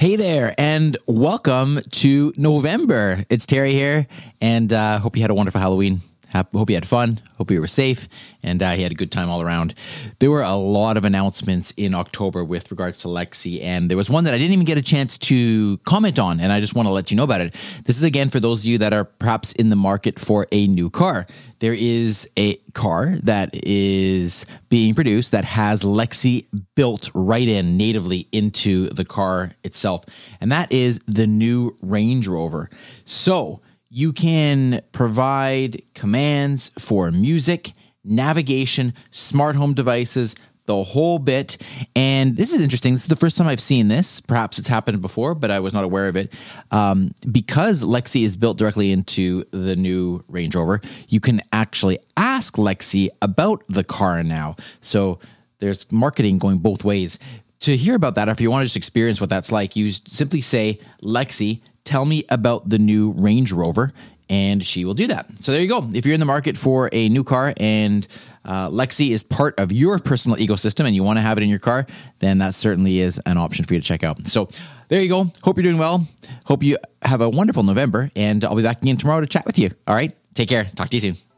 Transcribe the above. Hey there, and welcome to November. It's Terry here, and hope you had a wonderful Halloween. Hope you had fun. Hope you were safe, and you had a good time all around. There were a lot of announcements in October with regards to Lexi, and there was one that I didn't even get a chance to comment on, and I just want to let you know about it. This is, again, for those of you that are perhaps in the market for a new car. There is a car that is being produced that has Lexi built right in natively into the car itself, and that is the new Range Rover. So you can provide commands for music, navigation, smart home devices, the whole bit. And this is interesting. This is the first time I've seen this. Perhaps it's happened before, but I was not aware of it. Because Lexi is built directly into the new Range Rover, you can actually ask Lexi about the car now. So there's marketing going both ways. To hear about that, if you want to just experience what that's like, you simply say, Lexi, tell me about the new Range Rover, and she will do that. So there you go. If you're in the market for a new car and Lexi is part of your personal ecosystem and you want to have it in your car, then that certainly is an option for you to check out. So there you go. Hope you're doing well. Hope you have a wonderful November, and I'll be back again tomorrow to chat with you. All right. Take care. Talk to you soon.